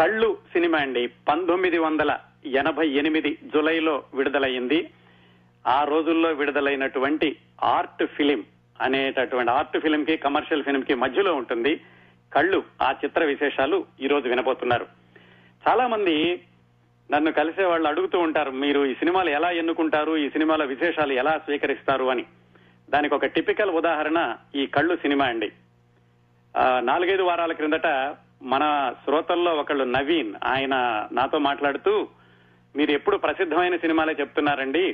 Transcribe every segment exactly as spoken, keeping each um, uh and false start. కళ్ళు సినిమా అండి పంతొమ్మిది వందల ఎనభై ఎనిమిది జూలైలో విడుదలయ్యింది. ఆ రోజుల్లో విడుదలైనటువంటి ఆర్ట్ ఫిలిం అనేటటువంటి ఆర్ట్ ఫిలిం కి కమర్షియల్ ఫిలిం కి మధ్యలో ఉంటుంది కళ్ళు. ఆ చిత్ర విశేషాలు ఈ రోజు వినబోతున్నారు. చాలా మంది నన్ను కలిసే వాళ్ళు అడుగుతూ ఉంటారు, మీరు ఈ సినిమాలు ఎలా ఎన్నుకుంటారు, ఈ సినిమాల విశేషాలు ఎలా స్వీకరిస్తారు అని. దానికి ఒక టిపికల్ ఉదాహరణ ఈ కళ్ళు సినిమా అండి. నాలుగైదు వారాల క్రిందట మన శ్రోతల్లో ఒకళ్ళు నవీన్, ఆయన నాతో మాట్లాడుతూ మీరు ఎప్పుడు ప్రసిద్ధమైన సినిమాలే చెప్తున్నారండి,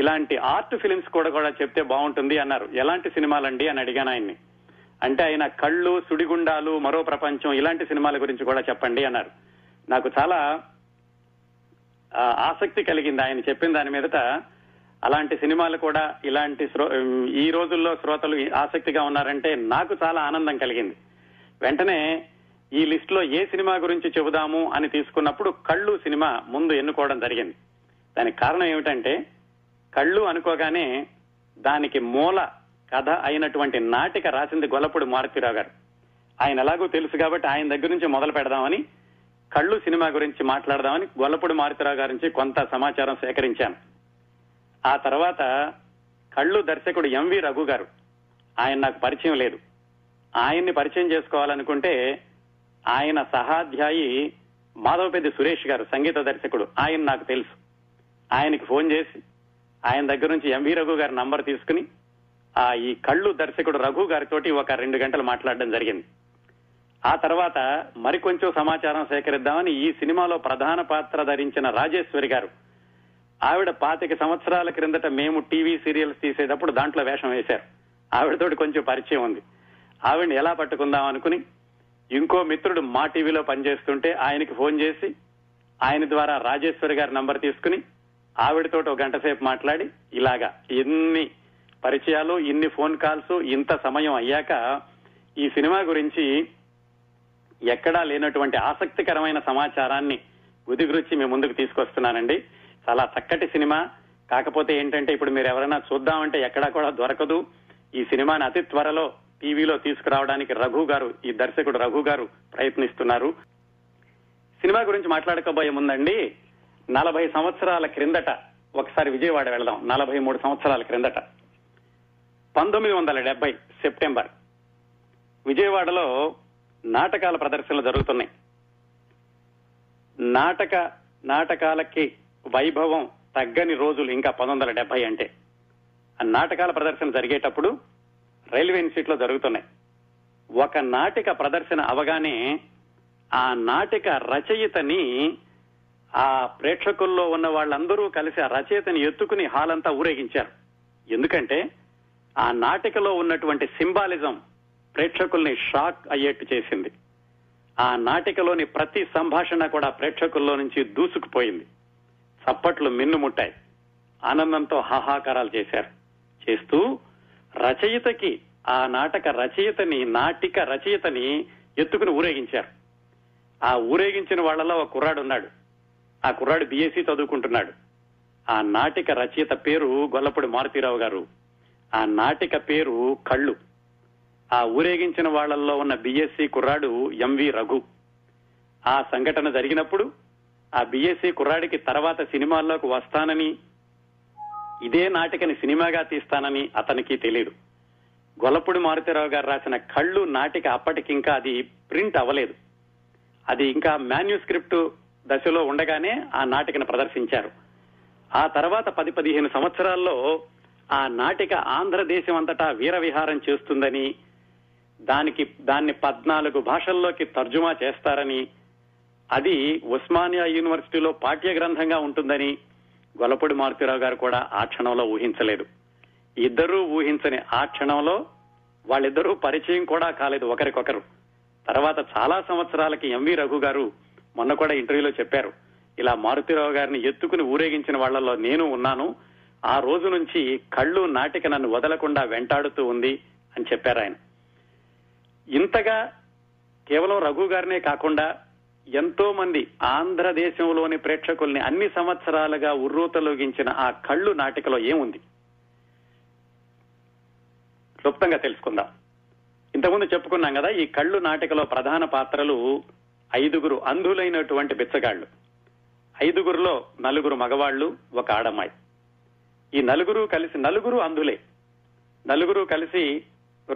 ఇలాంటి ఆర్ట్ ఫిలిమ్స్ కూడా కూడా చెప్తే బాగుంటుంది అన్నారు. ఎలాంటి సినిమాలండి అని అడిగాను ఆయన్ని. అంటే ఆయన కళ్ళు, సుడిగుండాలు, మరో ప్రపంచం ఇలాంటి సినిమాల గురించి కూడా చెప్పండి అన్నారు. నాకు చాలా ఆసక్తి కలిగింది ఆయన చెప్పిన దాని మీదట. అలాంటి సినిమాలు కూడా ఇలాంటి ఈ రోజుల్లో శ్రోతలు ఆసక్తిగా ఉన్నారంటే నాకు చాలా ఆనందం కలిగింది. వెంటనే ఈ లిస్ట్ లో ఏ సినిమా గురించి చెబుదాము అని తీసుకున్నప్పుడు కళ్ళు సినిమా ముందు ఎన్నుకోవడం జరిగింది. దానికి కారణం ఏమిటంటే, కళ్ళు అనుకోగానే దానికి మూల కథ అయినటువంటి నాటిక రాసింది గొల్లపూడి మారుతీరావు గారు. ఆయన ఎలాగో తెలుసు కాబట్టి ఆయన దగ్గర నుంచి మొదలు పెడదామని, కళ్ళు సినిమా గురించి మాట్లాడదామని గొల్లపూడి మారుతీరావు గారి నుంచి కొంత సమాచారం సేకరించాను. ఆ తర్వాత కళ్ళు దర్శకుడు ఎంవీ రఘు గారు, ఆయన నాకు పరిచయం లేదు. ఆయన్ని పరిచయం చేసుకోవాలనుకుంటే ఆయన సహాధ్యాయి మాధవపేటి సురేష్ గారు, సంగీత దర్శకుడు, ఆయన నాకు తెలుసు. ఆయనకి ఫోన్ చేసి ఆయన దగ్గర నుంచి ఎంవీ రఘు గారి నంబర్ తీసుకుని ఆ ఈ కళ్ళు దర్శకుడు రఘు గారితో ఒక రెండు గంటలు మాట్లాడడం జరిగింది. ఆ తర్వాత మరికొంచెం సమాచారం సేకరిద్దామని ఈ సినిమాలో ప్రధాన పాత్ర ధరించిన రాజేశ్వరి గారు, ఆవిడ పాతిక సంవత్సరాల క్రిందట మేము టీవీ సీరియల్స్ తీసేటప్పుడు దాంట్లో వేషం వేశారు, ఆవిడతోటి కొంచెం పరిచయం ఉంది, ఆవిడని ఎలా పట్టుకుందాం అనుకుని ఇంకో మిత్రుడు మా టీవీలో పనిచేస్తుంటే ఆయనకి ఫోన్ చేసి ఆయన ద్వారా రాజేశ్వరి గారి నంబర్ తీసుకుని ఆవిడతో ఒక గంట సేపు మాట్లాడి, ఇలాగా ఎన్ని పరిచయాలు, ఇన్ని ఫోన్ కాల్స్, ఇంత సమయం అయ్యాక ఈ సినిమా గురించి ఎక్కడా లేనటువంటి ఆసక్తికరమైన సమాచారాన్ని గుదిగురించి మీ ముందుకు తీసుకొస్తున్నానండి. చాలా చక్కటి సినిమా. కాకపోతే ఏంటంటే, ఇప్పుడు మీరు ఎవరైనా చూద్దామంటే ఎక్కడా కూడా దొరకదు. ఈ సినిమాని అతి త్వరలో టీవీలో తీసుకురావడానికి రఘు గారు, ఈ దర్శకుడు రఘు గారు ప్రయత్నిస్తున్నారు. సినిమా గురించి మాట్లాడుకోబోయే ముందండి, నలభై సంవత్సరాల క్రిందట ఒకసారి విజయవాడ వెళదాం. నలభై మూడు సంవత్సరాల క్రిందట పంతొమ్మిది వందల డెబ్బై సెప్టెంబర్ విజయవాడలో నాటకాల ప్రదర్శనలు జరుగుతున్నాయి. నాటక నాటకాలకి వైభవం తగ్గని రోజులు ఇంకా పంతొమ్మిది వందల డెబ్బై అంటే. ఆ నాటకాల ప్రదర్శన జరిగేటప్పుడు రైల్వే ఇన్స్టిట్యూట్లో జరుగుతున్నాయి. ఒక నాటిక ప్రదర్శన అవగానే ఆ నాటిక రచయితని ఆ ప్రేక్షకుల్లో ఉన్న వాళ్ళందరూ కలిసి ఆ రచయితని ఎత్తుకుని హాల్ అంతా ఊరేగించారు. ఎందుకంటే ఆ నాటికలో ఉన్నటువంటి సింబాలిజం ప్రేక్షకుల్ని షాక్ అయ్యేట్టు చేసింది. ఆ నాటికలోని ప్రతి సంభాషణ కూడా ప్రేక్షకుల్లో నుంచి దూసుకుపోయింది. చప్పట్లు మిన్నుముట్టాయి. ఆనందంతో హాహాకారాలు చేశారు. చేస్తూ రచయితకి, ఆ నాటక రచయితని, నాటిక రచయితని ఎత్తుకుని ఊరేగించారు. ఆ ఊరేగించిన వాళ్లలో ఒక కుర్రాడు ఉన్నాడు. ఆ కుర్రాడు బీఎస్సీ చదువుకుంటున్నాడు. ఆ నాటిక రచయిత పేరు గొల్లపూడి మారుతీరావు గారు. ఆ నాటిక పేరు కళ్ళు. ఆ ఊరేగించిన వాళ్లలో ఉన్న బీఎస్సీ కుర్రాడు ఎంవీ రఘు. ఆ సంఘటన జరిగినప్పుడు ఆ బీఎస్సీ కుర్రాడికి తర్వాత సినిమాల్లోకి వస్తానని, ఇదే నాటికని సినిమాగా తీస్తానని అతనికి తెలియదు. గొల్లపూడి మారుతీరావు గారు రాసిన కళ్ళు నాటిక అప్పటికింకా అది ప్రింట్ అవ్వలేదు. అది ఇంకా మాన్యుస్క్రిప్ట్ దశలో ఉండగానే ఆ నాటికను ప్రదర్శించారు. ఆ తర్వాత పది పదిహేను సంవత్సరాల్లో ఆ నాటిక ఆంధ్రదేశం అంతటా వీరవిహారం చేస్తుందని, దానికి దాన్ని పద్నాలుగు భాషల్లోకి తర్జుమా చేస్తారని, అది ఉస్మానియా యూనివర్సిటీలో పాఠ్య గ్రంథంగా ఉంటుందని గొల్లపూడి మారుతీరావు గారు కూడా ఆ క్షణంలో ఊహించలేదు. ఇద్దరూ ఊహించని ఆ క్షణంలో వాళ్ళిద్దరూ పరిచయం కూడా కాలేదు ఒకరికొకరు. తర్వాత చాలా సంవత్సరాలకి ఎంవీ రఘు గారు మొన్న కూడా ఇంటర్వ్యూలో చెప్పారు, ఇలా మారుతీరావు గారిని ఎత్తుకుని ఊరేగించిన వాళ్లలో నేను ఉన్నాను, ఆ రోజు నుంచి కళ్ళు నాటిక నన్ను వదలకుండా వెంటాడుతూ ఉంది అని చెప్పారు ఆయన. ఇంతగా కేవలం రఘు గారినే కాకుండా ఎంతో మంది ఆంధ్రదేశంలోని ప్రేక్షకుల్ని అన్ని సంవత్సరాలుగా ఉర్రూతలోగించిన ఆ కళ్ళు నాటికలో ఏముంది క్లుప్తంగా తెలుసుకుందాం. ఇంతకుముందు చెప్పుకున్నాం కదా, ఈ కళ్ళు నాటికలో ప్రధాన పాత్రలు ఐదుగురు అంధులైనటువంటి బిచ్చగాళ్లు. ఐదుగురులో నలుగురు మగవాళ్లు, ఒక ఆడమ్మాయి. ఈ నలుగురు కలిసి నలుగురు అంధులే నలుగురు కలిసి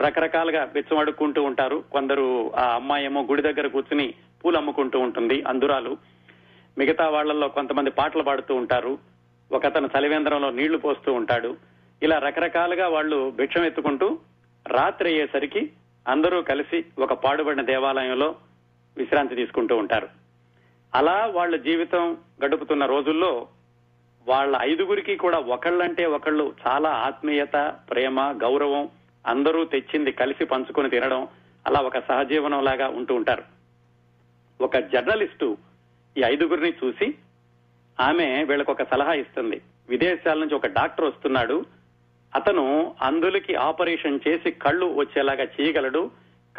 రకరకాలుగా బిచ్చం అడుక్కుంటూ ఉంటారు. కొందరు ఆ అమ్మాయేమో గుడి దగ్గర కూర్చుని పూలు అమ్ముకుంటూ ఉంటుంది, అంధురాలు. మిగతా వాళ్లలో కొంతమంది పాటలు పాడుతూ ఉంటారు, ఒక అతను చలివేంద్రంలో నీళ్లు పోస్తూ ఉంటాడు. ఇలా రకరకాలుగా వాళ్లు భిక్షం ఎత్తుకుంటూ రాత్రి అయ్యేసరికి అందరూ కలిసి ఒక పాడుబడిన దేవాలయంలో విశ్రాంతి తీసుకుంటూ ఉంటారు. అలా వాళ్ల జీవితం గడుపుతున్న రోజుల్లో వాళ్ల ఐదుగురికి కూడా ఒకళ్ళంటే ఒకళ్ళు చాలా ఆత్మీయత, ప్రేమ, గౌరవం, అందరూ తెచ్చింది కలిసి పంచుకొని తినడం, అలా ఒక సహజీవనం లాగా ఉంటూ ఉంటారు. ఒక జర్నలిస్టు ఈ ఐదుగురిని చూసి ఆమె వీళ్ళకు ఒక సలహా ఇస్తుంది. విదేశాల నుంచి ఒక డాక్టర్ వస్తున్నాడు, అతను అందులకి ఆపరేషన్ చేసి కళ్ళు వచ్చేలాగా చేయగలడు,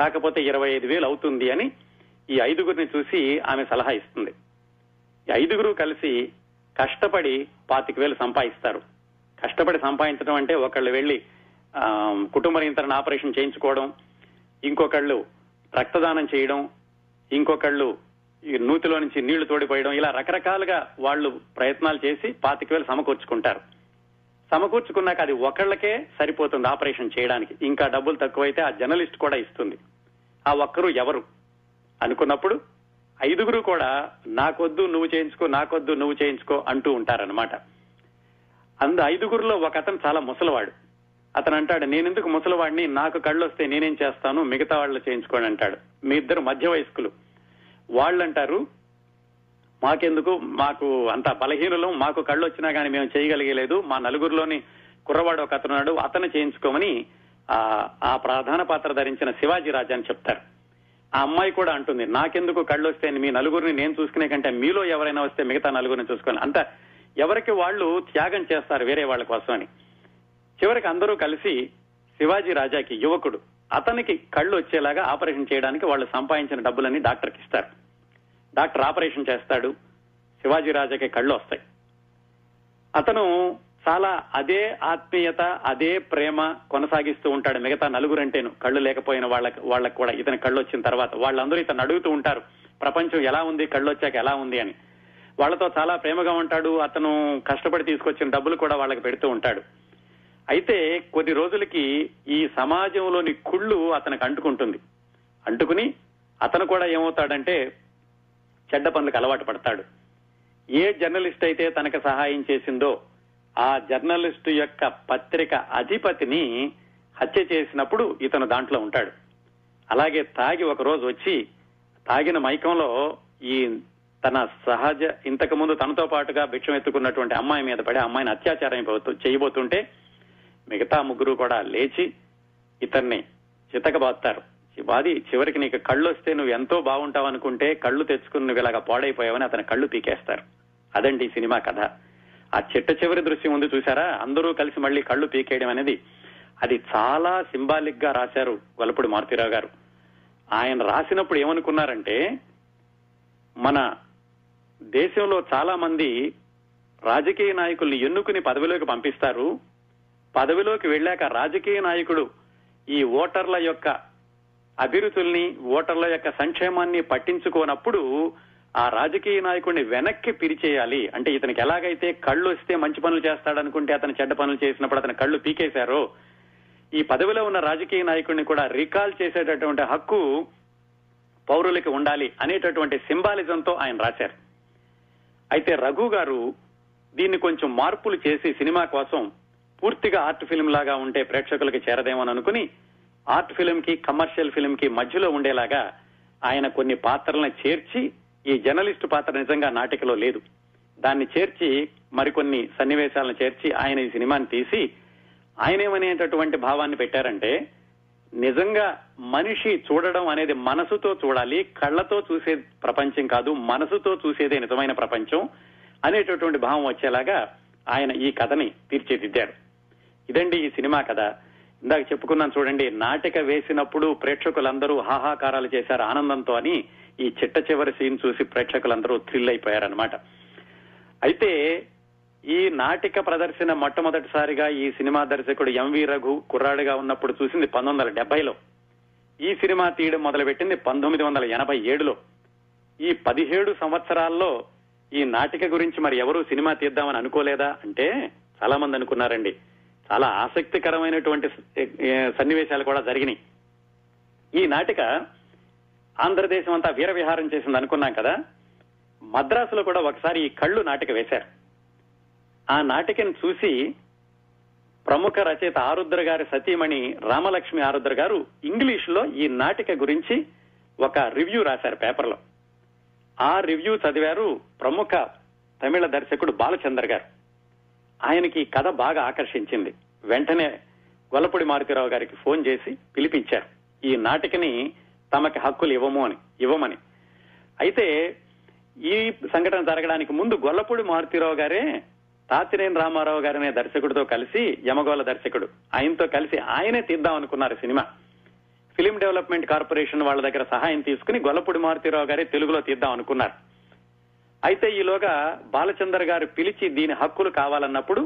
కాకపోతే ఇరవై ఐదు వేలు అవుతుంది అని ఈ ఐదుగురిని చూసి ఆమె సలహా ఇస్తుంది. ఈ ఐదుగురు కలిసి కష్టపడి పాతిక వేలు సంపాదిస్తారు. కష్టపడి సంపాదించడం అంటే ఒకళ్ళు వెళ్లి కుటుంబ నియంత్రణ ఆపరేషన్ చేయించుకోవడం, ఇంకొకళ్ళు రక్తదానం చేయడం, ఇంకొకళ్ళు నూతిలో నుంచి నీళ్లు తోడిపోయడం, ఇలా రకరకాలుగా వాళ్ళు ప్రయత్నాలు చేసి పాతిక వేలు సమకూర్చుకుంటారు. సమకూర్చుకున్నాక అది ఒకళ్ళకే సరిపోతుంది ఆపరేషన్ చేయడానికి, ఇంకా డబ్బులు తక్కువైతే ఆ జర్నలిస్ట్ కూడా ఇస్తుంది. ఆ ఒక్కరు ఎవరు అనుకున్నప్పుడు ఐదుగురు కూడా నాకొద్దు నువ్వు చేయించుకో, నాకొద్దు నువ్వు చేయించుకో అంటూ ఉంటారనమాట. అందు ఐదుగురులో ఒక అతను చాలా ముసలివాడు. అతను అంటాడు, నేనెందుకు ముసలివాడిని, నాకు కళ్ళు వస్తే నేనేం చేస్తాను, మిగతా వాళ్ళు చేయించుకోండి అంటాడు. మీ ఇద్దరు మధ్య వయస్కులు. వాళ్ళంటారు, మాకెందుకు, మాకు అంత బలహీనులం, మాకు కళ్ళు వచ్చినా కానీ మేము చేయగలిగలేదు, మా నలుగురిలోని కుర్రవాడు ఒక అతనున్నాడు, అతను చేయించుకోమని ఆ ప్రధాన పాత్ర ధరించిన శివాజీ రాజా అని చెప్తారు. ఆ అమ్మాయి కూడా అంటుంది, నాకెందుకు కళ్ళు వస్తే, మీ నలుగురిని నేను చూసుకునే కంటే మీలో ఎవరైనా వస్తే మిగతా నలుగురిని చూసుకుని, అంత ఎవరికి వాళ్ళు త్యాగం చేస్తారు వేరే వాళ్ళ కోసం అని. చివరికి అందరూ కలిసి శివాజీ రాజాకి, యువకుడు, అతనికి కళ్ళు వచ్చేలాగా ఆపరేషన్ చేయడానికి వాళ్ళు సంపాదించిన డబ్బులన్నీ డాక్టర్కి ఇస్తారు. డాక్టర్ ఆపరేషన్ చేస్తాడు, శివాజీ రాజాకి కళ్ళు వస్తాయి. అతను చాలా అదే ఆత్మీయత, అదే ప్రేమ కొనసాగిస్తూ ఉంటాడు మిగతా నలుగురంటేను, కళ్ళు లేకపోయిన వాళ్ళకి వాళ్ళకు కూడా. ఇతని కళ్ళు వచ్చిన తర్వాత వాళ్ళందరూ ఇతను అడుగుతూ ఉంటారు, ప్రపంచం ఎలా ఉంది కళ్ళు వచ్చాక ఎలా ఉంది అని. వాళ్లతో చాలా ప్రేమగా ఉంటాడు, అతను కష్టపడి తీసుకొచ్చిన డబ్బులు కూడా వాళ్ళకి పెడుతూ ఉంటాడు. అయితే కొన్ని రోజులకి ఈ సమాజంలోని కుళ్ళు అతనికి అంటుకుంటుంది. అంటుకుని అతను కూడా ఏమవుతాడంటే చెడ్డ పనులకు అలవాటు పడతాడు. ఏ జర్నలిస్ట్ అయితే తనకు సహాయం చేసిందో ఆ జర్నలిస్టు యొక్క పత్రిక అధిపతిని హత్య చేసినప్పుడు ఇతను దాంట్లో ఉంటాడు. అలాగే తాగి ఒక రోజు వచ్చి తాగిన మైకంలో ఈ తన సహజ ఇంతకు ముందు తనతో పాటుగా భిక్షం ఎత్తుకున్నటువంటి అమ్మాయి మీద పడి అమ్మాయిని అత్యాచారం చేయబోతుంటే మిగతా ముగ్గురు కూడా లేచి ఇతన్ని చితకబాస్తారు. బాది చివరికి, నీకు కళ్ళు వస్తే నువ్వు ఎంతో బాగుంటావు అనుకుంటే కళ్ళు తెచ్చుకుని నువ్వు ఇలాగా పాడైపోయావని అతని కళ్ళు పీకేస్తారు. అదండి ఈ సినిమా కథ. ఆ చిట్ట చివరి దృశ్యం ఉంది చూసారా, అందరూ కలిసి మళ్ళీ కళ్ళు పీకేయడం అనేది, అది చాలా సింబాలిక్ గా రాశారు గొల్లపూడి మారుతీరావు గారు. ఆయన రాసినప్పుడు ఏమనుకున్నారంటే, మన దేశంలో చాలా మంది రాజకీయ నాయకుల్ని ఎన్నుకుని పదవిలోకి పంపిస్తారు, పదవిలోకి వెళ్ళాక రాజకీయ నాయకుడు ఈ ఓటర్ల యొక్క అభిరుచుల్ని, ఓటర్ల యొక్క సంక్షేమాన్ని పట్టించుకోనప్పుడు ఆ రాజకీయ నాయకుడిని వెనక్కి పిరిచేయాలి. అంటే ఇతనికి ఎలాగైతే కళ్ళు వస్తే మంచి పనులు చేస్తాడనుకుంటే అతను చెడ్డ పనులు చేసినప్పుడు అతని కళ్ళు పీకేశారో, ఈ పదవిలో ఉన్న రాజకీయ నాయకుడిని కూడా రీకాల్ చేసేటటువంటి హక్కు పౌరులకి ఉండాలి అనేటటువంటి సింబాలిజంతో ఆయన రాశారు. అయితే రఘు గారు దీన్ని కొంచెం మార్పులు చేసి సినిమా కోసం పూర్తిగా ఆర్ట్ ఫిల్మ్ లాగా ఉంటే ప్రేక్షకులకి చేరదేమని అనుకుని ఆర్ట్ ఫిల్మ్ కి కమర్షియల్ ఫిల్మ్ కి మధ్యలో ఉండేలాగా ఆయన కొన్ని పాత్రలను చేర్చి, ఈ జర్నలిస్ట్ పాత్ర నిజంగా నాటికలో లేదు, దాన్ని చేర్చి మరికొన్ని సన్నివేశాలను చేర్చి ఆయన ఈ సినిమాని తీసి ఆయనేమనేటటువంటి భావాన్ని పెట్టారంటే, నిజంగా మనిషి చూడడం అనేది మనసుతో చూడాలి, కళ్లతో చూసే ప్రపంచం కాదు, మనసుతో చూసేదే నిజమైన ప్రపంచం అనేటటువంటి భావం వచ్చేలాగా ఆయన ఈ కథని తీర్చిదిద్దారు. ఇదండి ఈ సినిమా కథ. ఇందాక చెప్పుకున్నాను చూడండి, నాటిక వేసినప్పుడు ప్రేక్షకులందరూ హాహాకారాలు చేశారు ఆనందంతో అని, ఈ చిట్ట చివరి సీన్ చూసి ప్రేక్షకులందరూ థ్రిల్ అయిపోయారనమాట. అయితే ఈ నాటిక ప్రదర్శన మొట్టమొదటిసారిగా ఈ సినిమా దర్శకుడు ఎంవీ రఘు కుర్రాడుగా ఉన్నప్పుడు చూసింది పంతొమ్మిది వందల డెబ్బైలో. ఈ సినిమా తీయడం మొదలుపెట్టింది పంతొమ్మిది వందల ఎనభై ఏడులో. ఈ పదిహేడు సంవత్సరాల్లో ఈ నాటిక గురించి మరి ఎవరూ సినిమా తీద్దామని అనుకోలేదా అంటే చాలా మంది అనుకున్నారండి. చాలా ఆసక్తికరమైనటువంటి సన్నివేశాలు కూడా జరిగినాయి. ఈ నాటిక ఆంధ్రదేశం అంతా వీరవిహారం చేసింది అనుకున్నాం కదా, మద్రాసులో కూడా ఒకసారి ఈ కళ్ళు నాటిక వేశారు. ఆ నాటికను చూసి ప్రముఖ రచయిత ఆరుద్ర గారి సతీమణి రామలక్ష్మి ఆరుద్ర గారు ఇంగ్లీష్లో ఈ నాటిక గురించి ఒక రివ్యూ రాశారు పేపర్లో. ఆ రివ్యూ చదివారు ప్రముఖ తమిళ దర్శకుడు బాలచందర్ గారు. ఆయనకి ఈ కథ బాగా ఆకర్షించింది. వెంటనే గొల్లపూడి మారుతీరావు గారికి ఫోన్ చేసి పిలిపించారు ఈ నాటికని తమకి హక్కులు ఇవ్వము అని ఇవ్వమని అయితే ఈ సంఘటన జరగడానికి ముందు గొల్లపూడి మారుతీరావు గారే తాతినేని రామారావు గారి అనే దర్శకుడితో కలిసి, యమగోళ దర్శకుడు, ఆయనతో కలిసి ఆయనే తీద్దాం అనుకున్నారు సినిమా. ఫిలిం డెవలప్మెంట్ కార్పొరేషన్ వాళ్ళ దగ్గర సహాయం తీసుకుని గొల్లపూడి మారుతీరావు గారే తెలుగులో తీద్దాం అనుకున్నారు. అయితే ఈలోగా బాలచందర్ గారు పిలిచి దీని హక్కులు కావాలన్నప్పుడు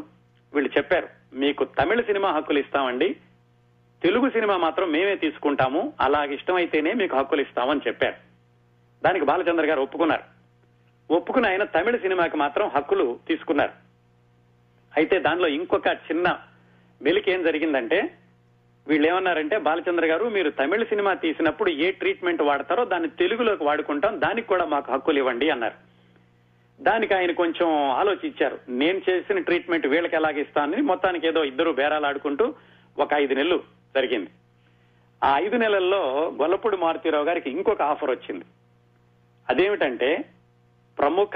వీళ్ళు చెప్పారు, మీకు తమిళ సినిమా హక్కులు ఇస్తామండి, తెలుగు సినిమా మాత్రం మేమే తీసుకుంటాము, అలాగే ఇష్టమైతేనే మీకు హక్కులు ఇస్తామని చెప్పారు. దానికి బాలచందర్ గారు ఒప్పుకున్నారు. ఒప్పుకుని ఆయన తమిళ సినిమాకి మాత్రం హక్కులు తీసుకున్నారు. అయితే దానిలో ఇంకొక చిన్న మెలికి ఏం జరిగిందంటే, వీళ్ళు ఏమన్నారంటే, బాలచంద్ర గారు మీరు తమిళ సినిమా తీసినప్పుడు ఏ ట్రీట్మెంట్ వాడతారో దాన్ని తెలుగులోకి వాడుకుంటాం, దానికి కూడా మాకు హక్కులు ఇవ్వండి అన్నారు. దానికి ఆయన కొంచెం ఆలోచించారు, నేను చేసిన ట్రీట్మెంట్ వీళ్ళకి ఎలాగిస్తానని. మొత్తానికి ఏదో ఇద్దరు బేరాలాడుకుంటూ ఒక ఐదు నెలలు జరిగింది. ఆ ఐదు నెలల్లో గొల్లపూడి మారుతీరావు గారికి ఇంకొక ఆఫర్ వచ్చింది. అదేమిటంటే, ప్రముఖ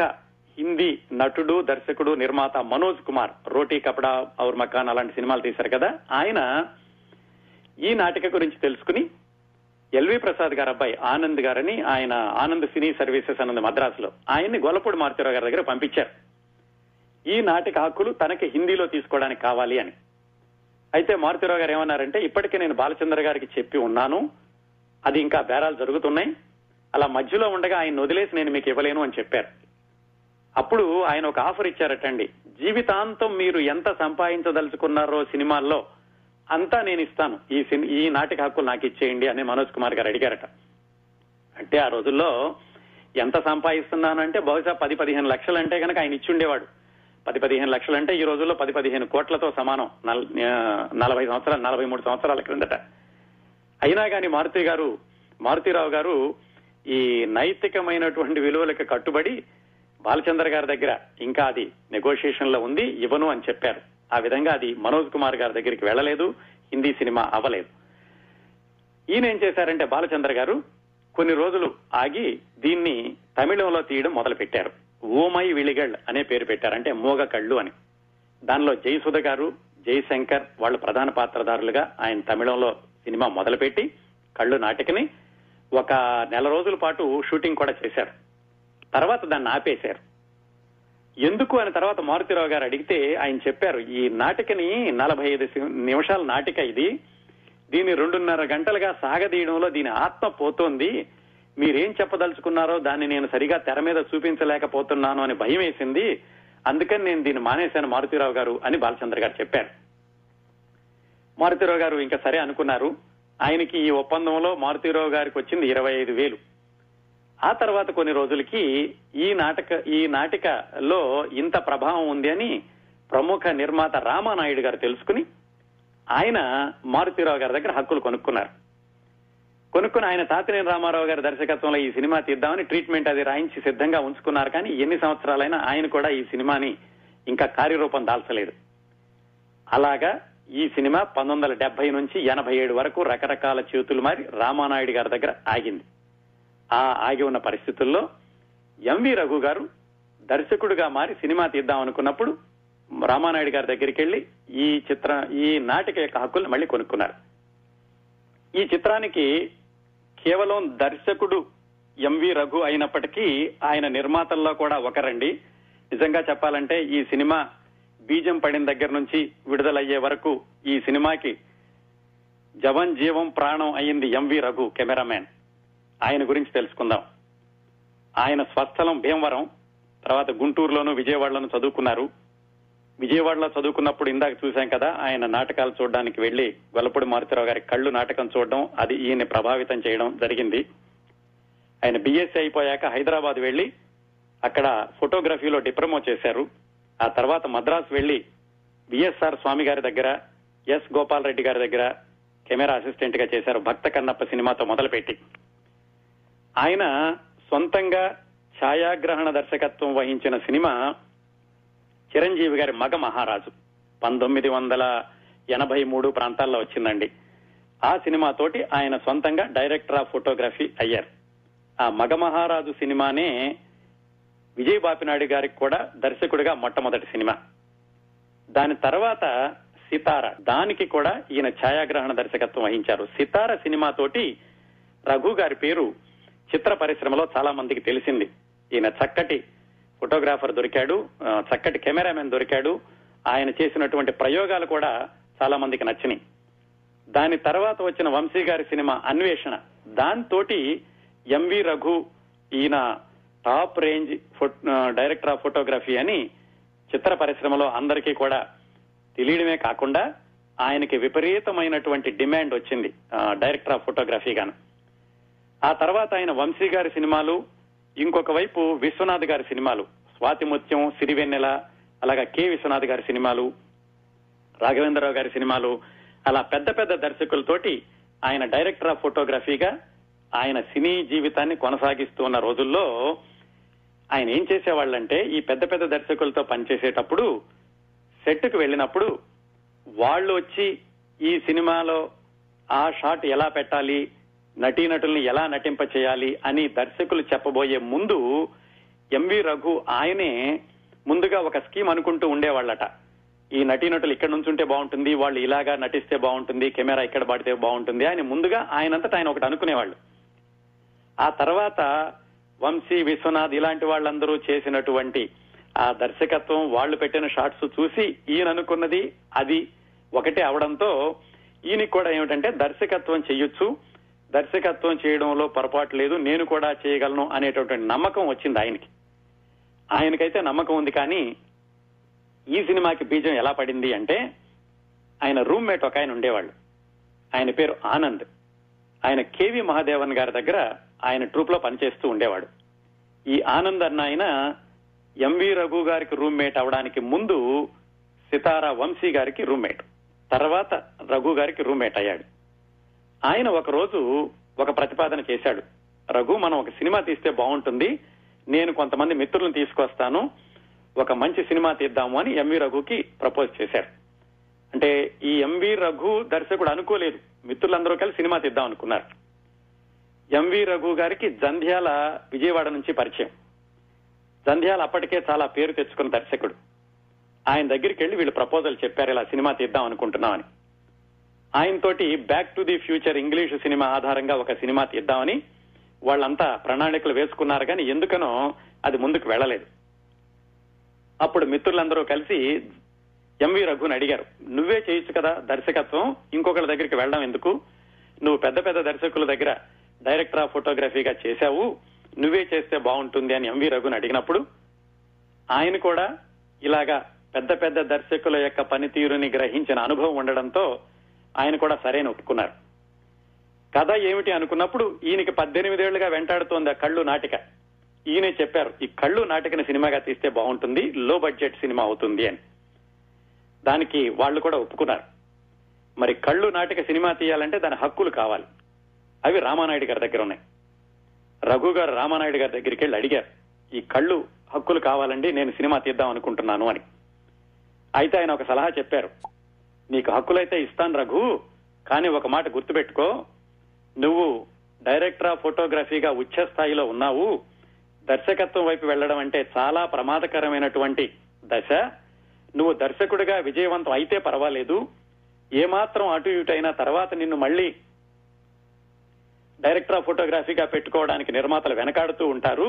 హిందీ నటుడు, దర్శకుడు, నిర్మాత మనోజ్ కుమార్ రోటీ కపడా ఔర్ మకాన్ అలాంటి సినిమాలు తీశారు కదా, ఆయన ఈ నాటిక గురించి తెలుసుకుని ఎల్వి ప్రసాద్ గారు అబ్బాయి ఆనంద్ గారని, ఆయన ఆనంద్ సినీ సర్వీసెస్ అన్నది మద్రాసులో, ఆయన్ని గొల్లపూడి మారుతీరావు గారి దగ్గర పంపించారు ఈ నాటిక హక్కులు తనకి హిందీలో తీసుకోవడానికి కావాలి అని. అయితే మారుతీరావు గారు ఏమన్నారంటే, ఇప్పటికే నేను బాలచంద్ర గారికి చెప్పి ఉన్నాను, అది ఇంకా బేరాలు జరుగుతున్నాయి, అలా మధ్యలో ఉండగా ఆయన వదిలేసి నేను మీకు ఇవ్వలేను అని చెప్పారు. అప్పుడు ఆయన ఒక ఆఫర్ ఇచ్చారటండి, జీవితాంతం మీరు ఎంత సంపాదించదలుచుకున్నారో సినిమాల్లో అంతా నేను ఇస్తాను, ఈ ఈ నాటిక హక్కులు నాకు ఇచ్చేయండి అని మనోజ్ కుమార్ గారు అడిగారట. అంటే ఆ రోజుల్లో ఎంత సంపాదిస్తున్నానంటే బహుశా పది పదిహేను లక్షలు అంటే కనుక ఆయన ఇచ్చుండేవాడు. పది పదిహేను లక్షలు అంటే ఈ రోజుల్లో పది పదిహేను కోట్లతో సమానం, నలభై సంవత్సరాలు నలభై మూడు సంవత్సరాల క్రిందట. అయినా కానీ మారుతి గారు మారుతీరావు గారు ఈ నైతికమైనటువంటి విలువలకు కట్టుబడి బాలచంద్ర గారి దగ్గర ఇంకా అది నెగోషియేషన్ లో ఉంది, ఇవ్వను అని చెప్పారు. ఆ విధంగా అది మనోజ్ కుమార్ గారి దగ్గరికి వెళ్లలేదు, హిందీ సినిమా అవ్వలేదు. ఈయన ఏం చేశారంటే బాలచంద్ర గారు కొన్ని రోజులు ఆగి దీన్ని తమిళంలో తీయడం మొదలు పెట్టారు. ఓమై విళిగళ్ అనే పేరు పెట్టారు, అంటే మోగ కళ్ళు అని. దానిలో జయసుధ గారు, జయశంకర్ వాళ్ళు ప్రధాన పాత్రధారులుగా ఆయన తమిళంలో సినిమా మొదలుపెట్టి కళ్ళు నాటికని ఒక నెల రోజుల పాటు షూటింగ్ కూడా చేశారు. తర్వాత దాన్ని ఆపేశారు. ఎందుకు అని తర్వాత మారుతీరావు గారు అడిగితే ఆయన చెప్పారు, ఈ నాటికని నలభై ఐదు నిమిషాల నాటిక ఇది, దీన్ని రెండున్నర గంటలుగా సాగదీయడంలో దీని ఆత్మ పోతోంది, మీరేం చెప్పదలుచుకున్నారో దాన్ని నేను సరిగా తెర మీద చూపించలేకపోతున్నాను అని భయం వేసింది, అందుకని నేను దీన్ని మానేశాను మారుతీరావు గారు అని బాలచంద్ర గారు చెప్పారు. మారుతీరావు గారు ఇంకా సరే అనుకున్నారు. ఆయనకి ఈ ఒప్పందంలో మారుతీరావు గారికి వచ్చింది ఇరవై ఐదు వేలు. ఆ తర్వాత కొన్ని రోజులకి ఈ నాటక ఈ నాటికలో ఇంత ప్రభావం ఉంది అని ప్రముఖ నిర్మాత రామానాయుడు గారు తెలుసుకుని ఆయన మారుతీరావు గారి దగ్గర హక్కులు కొనుక్కున్నారు. కొనుక్కుని ఆయన తాతినేని రామారావు గారి దర్శకత్వంలో ఈ సినిమా తీద్దామని ట్రీట్మెంట్ అది రాయించి సిద్ధంగా ఉంచుకున్నారు. కానీ ఎన్ని సంవత్సరాలైనా ఆయన కూడా ఈ సినిమాని ఇంకా కార్యరూపం దాల్చలేదు. అలాగా ఈ సినిమా పంతొమ్మిది వందల డెబ్బై నుంచి ఎనభై ఏడు వరకు రకరకాల చేతులు మారి రామానాయుడు గారి దగ్గర ఆగింది. ఆ ఆగి ఉన్న పరిస్థితుల్లో ఎంవీ రఘు గారు దర్శకుడుగా మారి సినిమా తీద్దాం అనుకున్నప్పుడు రామానాయుడు గారి దగ్గరికి వెళ్లి ఈ చిత్ర ఈ నాటిక యొక్క హక్కులు మళ్లీ కొనుక్కున్నారు. ఈ చిత్రానికి కేవలం దర్శకుడు ఎంవీ రఘు అయినప్పటికీ ఆయన నిర్మాతల్లో కూడా ఒకరండి. నిజంగా చెప్పాలంటే ఈ సినిమా బీజం పడిన దగ్గర నుంచి విడుదలయ్యే వరకు ఈ సినిమాకి జవన్ జీవం ప్రాణం అయింది ఎంవీ రఘు కెమెరామ్యాన్. ఆయన గురించి తెలుసుకుందాం. ఆయన స్వస్థలం భీమవరం, తర్వాత గుంటూరులోను విజయవాడలోను చదువుకున్నారు. విజయవాడలో చదువుకున్నప్పుడు ఇందాక చూశాం కదా, ఆయన నాటకాలు చూడడానికి వెళ్లి గొల్లపూడి మారుతీరావు గారి కళ్ళు నాటకం చూడడం, అది ఈయన్ని ప్రభావితం చేయడం జరిగింది. ఆయన బీఎస్సీ అయిపోయాక హైదరాబాద్ వెళ్లి అక్కడ ఫోటోగ్రఫీలో డిప్లొమా చేశారు. ఆ తర్వాత మద్రాసు వెళ్లి బిఎస్ఆర్ స్వామి గారి దగ్గర, ఎస్ గోపాల్ రెడ్డి గారి దగ్గర కెమెరా అసిస్టెంట్ గా చేశారు. భక్త కన్నప్ప సినిమాతో మొదలుపెట్టి ఆయన సొంతంగా ఛాయాగ్రహణ దర్శకత్వం వహించిన సినిమా చిరంజీవి గారి మగ మహారాజు పంతొమ్మిది వందల ఎనభై మూడు ప్రాంతాల్లో వచ్చిందండి. ఆ సినిమాతోటి ఆయన సొంతంగా డైరెక్టర్ ఆఫ్ ఫోటోగ్రఫీ అయ్యారు. ఆ మగ మహారాజు సినిమానే విజయ్ బాపినాడు గారికి కూడా దర్శకుడిగా మొట్టమొదటి సినిమా. దాని తర్వాత సితార, దానికి కూడా ఈయన ఛాయాగ్రహణ దర్శకత్వం వహించారు. సితార సినిమాతోటి రఘు గారి పేరు చిత్ర పరిశ్రమలో చాలా మందికి తెలిసింది. ఈయన చక్కటి ఫోటోగ్రాఫర్ దొరికాడు, చక్కటి కెమెరామెన్ దొరికాడు. ఆయన చేసినటువంటి ప్రయోగాలు కూడా చాలా మందికి నచ్చినాయి. దాని తర్వాత వచ్చిన వంశీ గారి సినిమా అన్వేషణ, దాంతో ఎంవీ రఘు ఈయన top range director of photography అని చిత్ర పరిశ్రమలో అందరికీ కూడా తెలియడమే కాకుండా ఆయనకి విపరీతమైనటువంటి డిమాండ్ వచ్చింది డైరెక్టర్ ఆఫ్ ఫోటోగ్రఫీ గాను. ఆ తర్వాత ఆయన వంశీ గారి సినిమాలు, ఇంకొక వైపు విశ్వనాథ్ గారి సినిమాలు, స్వాతిముత్యం, సిరివెన్నెల, అలాగా కె విశ్వనాథ్ గారి సినిమాలు, రాఘవేంద్రరావు గారి సినిమాలు, అలా పెద్ద పెద్ద దర్శకులతోటి ఆయన డైరెక్టర్ ఆఫ్ ఫోటోగ్రఫీగా ఆయన సినీ జీవితాన్ని కొనసాగిస్తూ ఉన్న రోజుల్లో ఆయన ఏం చేసేవాళ్ళంటే, ఈ పెద్ద పెద్ద దర్శకులతో పనిచేసేటప్పుడు సెట్కు వెళ్ళినప్పుడు వాళ్ళు వచ్చి ఈ సినిమాలో ఆ షాట్ ఎలా పెట్టాలి, నటీనటుల్ని ఎలా నటింప చేయాలి అని దర్శకులు చెప్పబోయే ముందు ఎంవీ రఘు ఆయనే ముందుగా ఒక స్కీమ్ అనుకుంటూ ఉండేవాళ్ళట. ఈ నటీనటులు ఇక్కడ నుంచుంటే బాగుంటుంది, వాళ్ళు ఇలాగా నటిస్తే బాగుంటుంది, కెమెరా ఇక్కడ పడితే బాగుంటుంది అని ముందుగా ఆయనంతట ఆయన ఒకటి అనుకునేవాళ్ళు. ఆ తర్వాత వంశీ, విశ్వనాథ్ ఇలాంటి వాళ్ళందరూ చేసినటువంటి ఆ దర్శకత్వం, వాళ్ళు పెట్టిన షాట్స్ చూసి ఈయన అనుకున్నది అది ఒకటే అవడంతో ఈయనకి కూడా ఏమిటంటే దర్శకత్వం చేయొచ్చు, దర్శకత్వం చేయడంలో పొరపాటు లేదు, నేను కూడా చేయగలను అనేటటువంటి నమ్మకం వచ్చింది ఆయనకి. ఆయనకైతే నమ్మకం ఉంది. కానీ ఈ సినిమాకి బీజం ఎలా పడింది అంటే, ఆయన రూమ్మేట్ ఒక ఆయన ఉండేవాళ్ళు, ఆయన పేరు ఆనంద్. ఆయన కేవీ మహాదేవన్ గారి దగ్గర ఆయన ట్రూప్ లో పనిచేస్తూ ఉండేవాడు. ఈ ఆనంద్ అన్న ఆయన ఎంవీ రఘు గారికి రూమ్మేట్ అవడానికి ముందు సితారా వంశీ గారికి రూమ్మేట్, తర్వాత రఘు గారికి రూమ్మేట్ అయ్యాడు. ఆయన ఒక రోజు ఒక ప్రతిపాదన చేశాడు, రఘు మనం ఒక సినిమా తీస్తే బాగుంటుంది, నేను కొంతమంది మిత్రులను తీసుకొస్తాను, ఒక మంచి సినిమా తీద్దాము అని ఎంవీ రఘుకి ప్రపోజ్ చేశారు. అంటే ఈ ఎంవీ రఘు దర్శకుడు అనుకోలేదు, మిత్రులందరూ కలిసి సినిమా తీద్దాం అనుకున్నారు. ఎంవీ రఘు గారికి జంధ్యాల విజయవాడ నుంచి పరిచయం, జంధ్యాల అప్పటికే చాలా పేరు తెచ్చుకున్న దర్శకుడు. ఆయన దగ్గరికి వెళ్లి వీళ్ళు ప్రపోజల్ చెప్పారు, ఇలా సినిమా తీద్దాం అనుకుంటున్నామని. ఆయనతోటి back to the future English cinema ఆధారంగా ఒక సినిమా తీద్దామని వాళ్ళంతా ప్రణాళికలు వేసుకున్నారు. కానీ ఎందుకనో అది ముందుకు వెళ్లలేదు. అప్పుడు మిత్రులందరూ కలిసి ఎంవీ రఘుని అడిగారు, నువ్వే చేయొచ్చు కదా దర్శకత్వం, ఇంకొకళ్ళ దగ్గరికి వెళ్ళడం ఎందుకు, నువ్వు పెద్ద పెద్ద దర్శకుల దగ్గర డైరెక్టర్ ఆఫ్ ఫోటోగ్రఫీగా చేశావు, నువ్వే చేస్తే బాగుంటుంది అని ఎంవీ రఘుని అడిగినప్పుడు ఆయన కూడా ఇలాగా పెద్ద పెద్ద దర్శకుల యొక్క పనితీరుని గ్రహించిన అనుభవం ఉండడంతో ఆయన కూడా సరైన ఒప్పుకున్నారు. కథ ఏమిటి అనుకున్నప్పుడు ఈయనకి పద్దెనిమిదేళ్లుగా వెంటాడుతోంది ఆ కళ్ళు నాటిక. ఈయనే చెప్పారు, ఈ కళ్ళు నాటికని సినిమాగా తీస్తే బాగుంటుంది, లో బడ్జెట్ సినిమా అవుతుంది అని. దానికి వాళ్ళు కూడా ఒప్పుకున్నారు. మరి కళ్ళు నాటిక సినిమా తీయాలంటే దాని హక్కులు కావాలి, అవి రామానాయుడు గారి దగ్గర ఉన్నాయి. రఘు గారు రామానాయుడు గారి దగ్గరికి వెళ్ళి అడిగారు, ఈ కళ్ళు హక్కులు కావాలండి, నేను సినిమా తీద్దాం అనుకుంటున్నాను అని. అయితే ఆయన ఒక సలహా చెప్పారు, నీకు హక్కులైతే ఇస్తాను రఘు, కానీ ఒక మాట గుర్తుపెట్టుకో, నువ్వు డైరెక్టర్ ఆఫ్ ఫోటోగ్రఫీగా ఉచ్చ స్థాయిలో ఉన్నావు, దర్శకత్వం వైపు వెళ్లడం అంటే చాలా ప్రమాదకరమైనటువంటి దశ, నువ్వు దర్శకుడిగా విజయవంతం అయితే పర్వాలేదు, ఏమాత్రం అటు ఇటైనా తర్వాత నిన్ను మళ్లీ డైరెక్టర్ ఆఫ్ ఫోటోగ్రఫీగా పెట్టుకోవడానికి నిర్మాతలు వెనకాడుతూ ఉంటారు,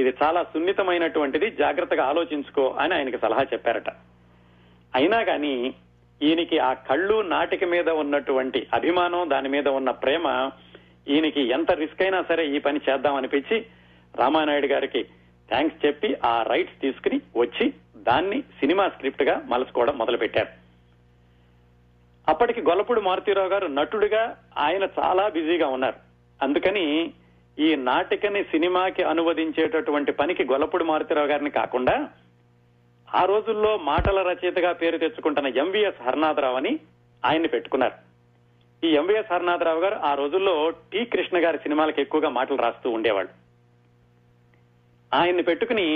ఇది చాలా సున్నితమైనటువంటిది, జాగ్రత్తగా ఆలోచించుకో అని ఆయనకి సలహా చెప్పారట. అయినా కానీ ఈయనకి ఆ కళ్ళు నాటిక మీద ఉన్నటువంటి అభిమానం, దాని మీద ఉన్న ప్రేమ, ఈయనకి ఎంత రిస్క్ అయినా సరే ఈ పని చేద్దాం అనిపించి రామానాయుడు గారికి థ్యాంక్స్ చెప్పి ఆ రైట్స్ తీసుకుని వచ్చి దాన్ని సినిమా స్క్రిప్ట్ గా మలుచుకోవడం మొదలుపెట్టారు. అప్పటికి గొల్లపూడి మారుతీరావు గారు నటుడిగా ఆయన చాలా బిజీగా ఉన్నారు. అందుకని ఈ నాటికని సినిమాకి అనువదించేటటువంటి పనికి గొల్లపూడి మారుతీరావు గారిని కాకుండా ఆ రోజుల్లో మాటల రచయితగా పేరు తెచ్చుకుంటున్న ఎంవీఎస్ హరినాథరావు అని ఆయన్ని పెట్టుకున్నారు. ఈ ఎంవీఎస్ హరినాథరావు గారు ఆ రోజుల్లో టీ కృష్ణ గారి సినిమాలకు ఎక్కువగా మాటలు రాస్తూ ఉండేవాళ్ళు. ఆయన్ని పెట్టుకుని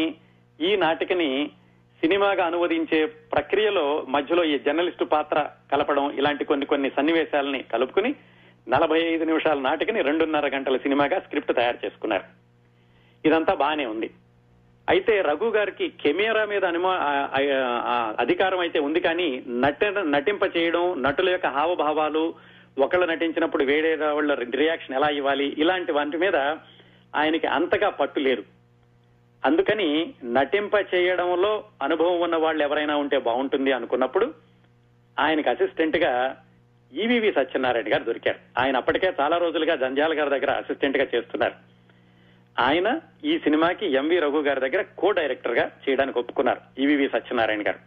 ఈ నాటికని సినిమాగా అనువదించే ప్రక్రియలో మధ్యలో ఈ జర్నలిస్టు పాత్ర కలపడం ఇలాంటి కొన్ని కొన్ని సన్నివేశాలని కలుపుకుని నలభై ఐదు నిమిషాల నాటికని రెండున్నర గంటల సినిమాగా స్క్రిప్ట్ తయారు చేసుకున్నారు. ఇదంతా బాగానే ఉంది. అయితే రఘు గారికి కెమెరా మీద అనుమా అధికారం అయితే ఉంది, కానీ నట నటింప చేయడం, నటుల యొక్క హావభావాలు, ఒకళ్ళు నటించినప్పుడు వేరే వాళ్ళ రియాక్షన్ ఎలా ఇవ్వాలి, ఇలాంటి వాటి మీద ఆయనకి అంతగా పట్టు లేదు. అందుకని నటింప చేయడంలో అనుభవం ఉన్న వాళ్ళు ఎవరైనా ఉంటే బాగుంటుంది అనుకున్నప్పుడు ఆయనకు అసిస్టెంట్ గా ఈవీవీ సత్యనారాయణ గారు దొరికారు. ఆయన అప్పటికే చాలా రోజులుగా జంధ్యాల గారి దగ్గర అసిస్టెంట్ గా చేస్తున్నారు. ఆయన ఈ సినిమాకి ఎంవీ రఘు గారి దగ్గర కో డైరెక్టర్ గా చేయడానికి ఒప్పుకున్నారు ఈవీవీ సత్యనారాయణ గారు.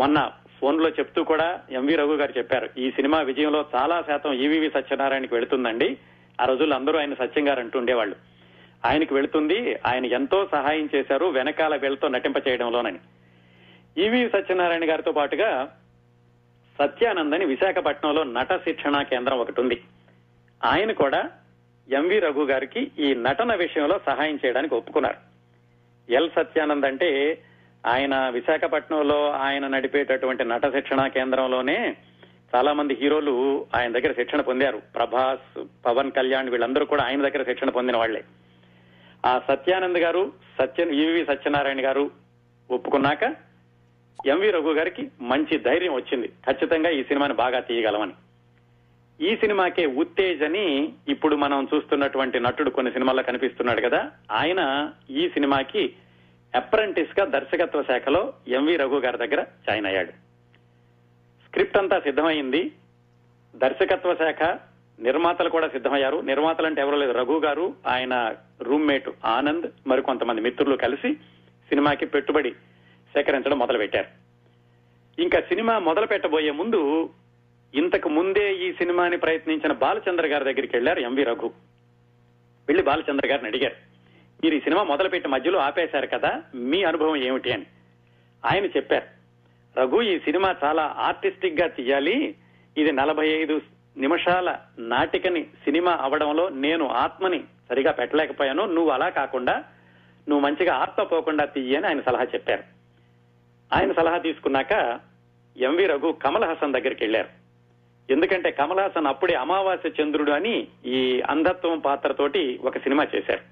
మొన్న ఫోన్ లో చెప్తూ కూడా ఎంవీ రఘు గారు చెప్పారు, ఈ సినిమా విజయంలో చాలా శాతం ఈవీవీ సత్యనారాయణకి వెళుతుందండి. ఆ రోజుల్లో అందరూ ఆయన సత్యం గారు అంటూ ఉండేవాళ్ళు. ఆయనకి వెళుతుంది, ఆయన ఎంతో సహాయం చేశారు వెనకాల వీళ్ళతో నటింప చేయడంలోనని. ఈవీ సత్యనారాయణ గారితో పాటుగా సత్యానంద్ అని విశాఖపట్నంలో నట శిక్షణా కేంద్రం ఒకటి ఉంది. ఆయన కూడా ఎంవీ రఘు గారికి ఈ నటన విషయంలో సహాయం చేయడానికి ఒప్పుకున్నారు. ఎల్ సత్యానంద్ అంటే ఆయన విశాఖపట్నంలో ఆయన నడిపేటటువంటి నట శిక్షణా కేంద్రంలోనే చాలా మంది హీరోలు ఆయన దగ్గర శిక్షణ పొందారు. ప్రభాస్, పవన్ కళ్యాణ్ వీళ్ళందరూ కూడా ఆయన దగ్గర శిక్షణ పొందిన వాళ్లే. ఆ సత్యానంద్ గారు సత్య ఈవీ సత్యనారాయణ గారు ఒప్పుకున్నాక ఎంవీ రఘు గారికి మంచి ధైర్యం వచ్చింది, ఖచ్చితంగా ఈ సినిమాని బాగా తీయగలమని. ఈ సినిమాకే ఉత్తేజ్ అని ఇప్పుడు మనం చూస్తున్నటువంటి నటుడు కొన్ని సినిమాల్లో కనిపిస్తున్నాడు కదా, ఆయన ఈ సినిమాకి అప్రెంటిస్ గా దర్శకత్వ శాఖలో ఎంవీ రఘు గారి దగ్గర జాయిన్ అయ్యాడు. స్క్రిప్ట్ అంతా సిద్ధమైంది, దర్శకత్వ శాఖ నిర్మాతలు కూడా సిద్ధమయ్యారు. నిర్మాతలు అంటే ఎవరో లేదు, రఘు గారు, ఆయన రూమ్మేట్ ఆనంద్, మరికొంతమంది మిత్రులు కలిసి సినిమాకి పెట్టుబడి సేకరించడం మొదలుపెట్టారు. ఇంకా సినిమా మొదలు పెట్టబోయే ముందు ఇంతకు ముందే ఈ సినిమాని ప్రయత్నించిన బాలచందర్ గారి దగ్గరికి వెళ్లారు ఎంవీ రఘు. వెళ్లి బాలచందర్ గారిని అడిగారు, మీరు ఈ సినిమా మొదలుపెట్టి మధ్యలో ఆపేశారు కదా, మీ అనుభవం ఏమిటి అని. ఆయన చెప్పారు, రఘు ఈ సినిమా చాలా ఆర్టిస్టిక్ గా తీయాలి, ఇది నలభై ఐదు నిమిషాల నాటికని సినిమా అవడంలో నేను ఆత్మని సరిగా పెట్టలేకపోయాను, నువ్వు అలా కాకుండా నువ్వు మంచిగా ఆత్మ పోకుండా తీయి అని ఆయన సలహా చెప్పారు. ఆయన సలహా తీసుకున్నాక ఎంవీ రఘు కమల్ హసన్ దగ్గరికి వెళ్లారు. ఎందుకంటే కమల్ హాసన్ అప్పుడే అమావాస్య చంద్రుడు అని ఈ అంధత్వం పాత్రతోటి ఒక సినిమా చేశారు.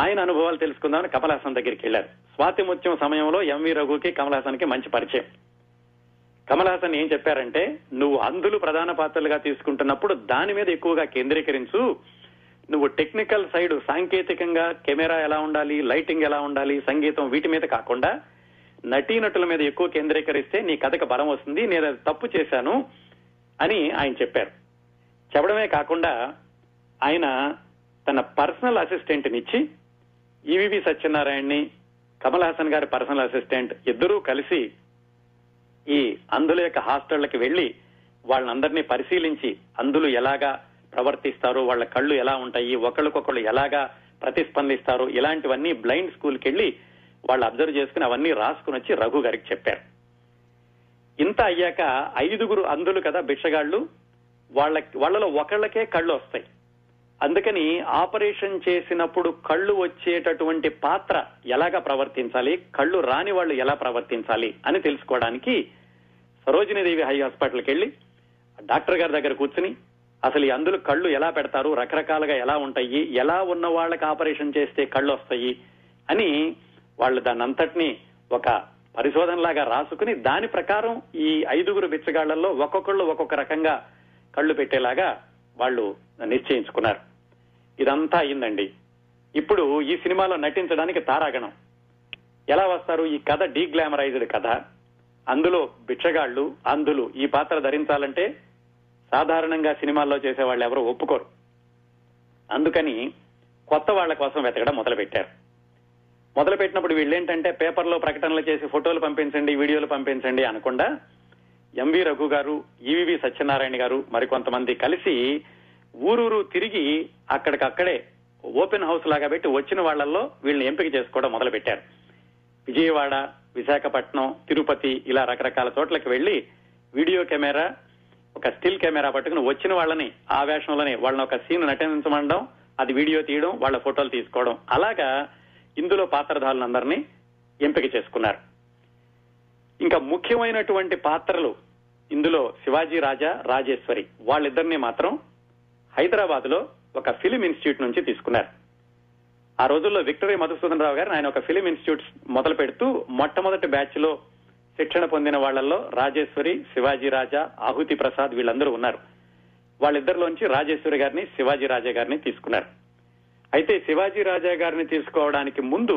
ఆయన అనుభవాలు తెలుసుకుందామని కమల్ హాసన్ దగ్గరికి వెళ్లారు. స్వాతి ముత్యం సమయంలో ఎంవీ రఘుకి కమల్ హాసన్ కి మంచి పరిచయం. కమల్ హాసన్ ఏం చెప్పారంటే, నువ్వు అంధులు ప్రధాన పాత్రలుగా తీసుకుంటున్నప్పుడు దాని మీద ఎక్కువగా కేంద్రీకరించు, నువ్వు టెక్నికల్ సైడ్ సాంకేతికంగా కెమెరా ఎలా ఉండాలి, లైటింగ్ ఎలా ఉండాలి, సంగీతం, వీటి మీద కాకుండా నటీనటుల మీద ఎక్కువ కేంద్రీకరిస్తే నీ కథకు బలం వస్తుంది, నేను అది తప్పు చేశాను అని ఆయన చెప్పారు. చెప్పడమే కాకుండా ఆయన తన పర్సనల్ అసిస్టెంట్ నిచ్చి ఈవీవీ సత్యనారాయణని, కమల్ హాసన్ గారి పర్సనల్ అసిస్టెంట్ ఇద్దరూ కలిసి ఈ అందుల యొక్క హాస్టళ్లకు వెళ్లి వాళ్ళందరినీ పరిశీలించి అందులు ఎలాగా ప్రవర్తిస్తారు, వాళ్ళ కళ్ళు ఎలా ఉంటాయి, ఒకళ్ళకొకళ్ళు ఎలాగా ప్రతిస్పందిస్తారు, ఇలాంటివన్నీ బ్లైండ్ స్కూల్కి వెళ్లి వాళ్ళు అబ్జర్వ్ చేసుకుని అవన్నీ రాసుకుని వచ్చి రఘు గారికి చెప్పారు. ఇంత అయ్యాక ఐదుగురు అందులు కదా భిక్షగాళ్లు, వాళ్ళ వాళ్ళలో ఒకళ్ళకే కళ్ళు వస్తాయి, అందుకని ఆపరేషన్ చేసినప్పుడు కళ్ళు వచ్చేటటువంటి పాత్ర ఎలాగా ప్రవర్తించాలి, కళ్ళు రాని వాళ్ళు ఎలా ప్రవర్తించాలి అని తెలుసుకోవడానికి సరోజినీదేవి హై హాస్పిటల్కి వెళ్లి డాక్టర్ గారి దగ్గర కూర్చుని అసలు ఈ అందులు కళ్ళు ఎలా పెడతారు, రకరకాలుగా ఎలా ఉంటాయి, ఎలా ఉన్న వాళ్ళకి ఆపరేషన్ చేస్తే కళ్ళు వస్తాయి అని వాళ్ళు దాన్ని అంతటినీ ఒక పరిశోధనలాగా రాసుకుని దాని ప్రకారం ఈ ఐదుగురు బిచ్చగాళ్లలో ఒక్కొక్కళ్ళు ఒక్కొక్క రకంగా కళ్ళు పెట్టేలాగా వాళ్ళు నిశ్చయించుకున్నారు. ఇదంతా అయిందండి. ఇప్పుడు ఈ సినిమాలో నటించడానికి తారాగణం ఎలా వస్తారు, ఈ కథ డీగ్లామరైజ్డ్ కథ, అందులో బిచ్చగాళ్లు అందులు ఈ పాత్ర ధరించాలంటే సాధారణంగా సినిమాల్లో చేసేవాళ్ళు ఎవరూ ఒప్పుకోరు. అందుకని కొత్త వాళ్ల కోసం వెతకడం మొదలుపెట్టారు. మొదలుపెట్టినప్పుడు వీళ్ళేంటంటే పేపర్లో ప్రకటనలు చేసి ఫోటోలు పంపించండి, వీడియోలు పంపించండి అనకుండా ఎంవీ రఘు గారు, ఈవీవీ సత్యనారాయణ గారు మరికొంతమంది కలిసి ఊరూరు తిరిగి అక్కడికక్కడే ఓపెన్ హౌస్ లాగా పెట్టి వచ్చిన వాళ్లలో వీళ్ళని ఎంపిక చేసుకోవడం మొదలు పెట్టారు. విజయవాడ, విశాఖపట్నం, తిరుపతి ఇలా రకరకాల చోట్లకి వెళ్లి వీడియో కెమెరా, ఒక స్టిల్ కెమెరా పట్టుకుని వచ్చిన వాళ్ళని ఆ వేషంలోనే వాళ్ళని ఒక సీన్ నటించమండడం, అది వీడియో తీయడం, వాళ్ళ ఫోటోలు తీసుకోవడం, అలాగా ఇందులో పాత్రధారులందరినీ ఎంపిక చేసుకున్నారు. ఇంకా ముఖ్యమైనటువంటి పాత్రలు ఇందులో శివాజీ రాజా, రాజేశ్వరి వాళ్ళిద్దరినీ మాత్రం హైదరాబాద్ లో ఒక ఫిలిం ఇన్స్టిట్యూట్ నుంచి తీసుకున్నారు. ఆ రోజుల్లో విక్టరీ మధుసూదనరావు గారు ఆయన ఒక ఫిలిం ఇన్స్టిట్యూట్ మొదలు పెడుతూ మొట్టమొదటి బ్యాచ్ లో శిక్షణ పొందిన వాళ్లలో రాజేశ్వరి, శివాజీ రాజా, ఆహుతి ప్రసాద్ వీళ్ళందరూ ఉన్నారు. వాళ్ళిద్దరిలోంచి రాజేశ్వరి గారిని, శివాజీ రాజా గారిని తీసుకున్నారు. అయితే శివాజీ రాజా గారిని తీసుకోవడానికి ముందు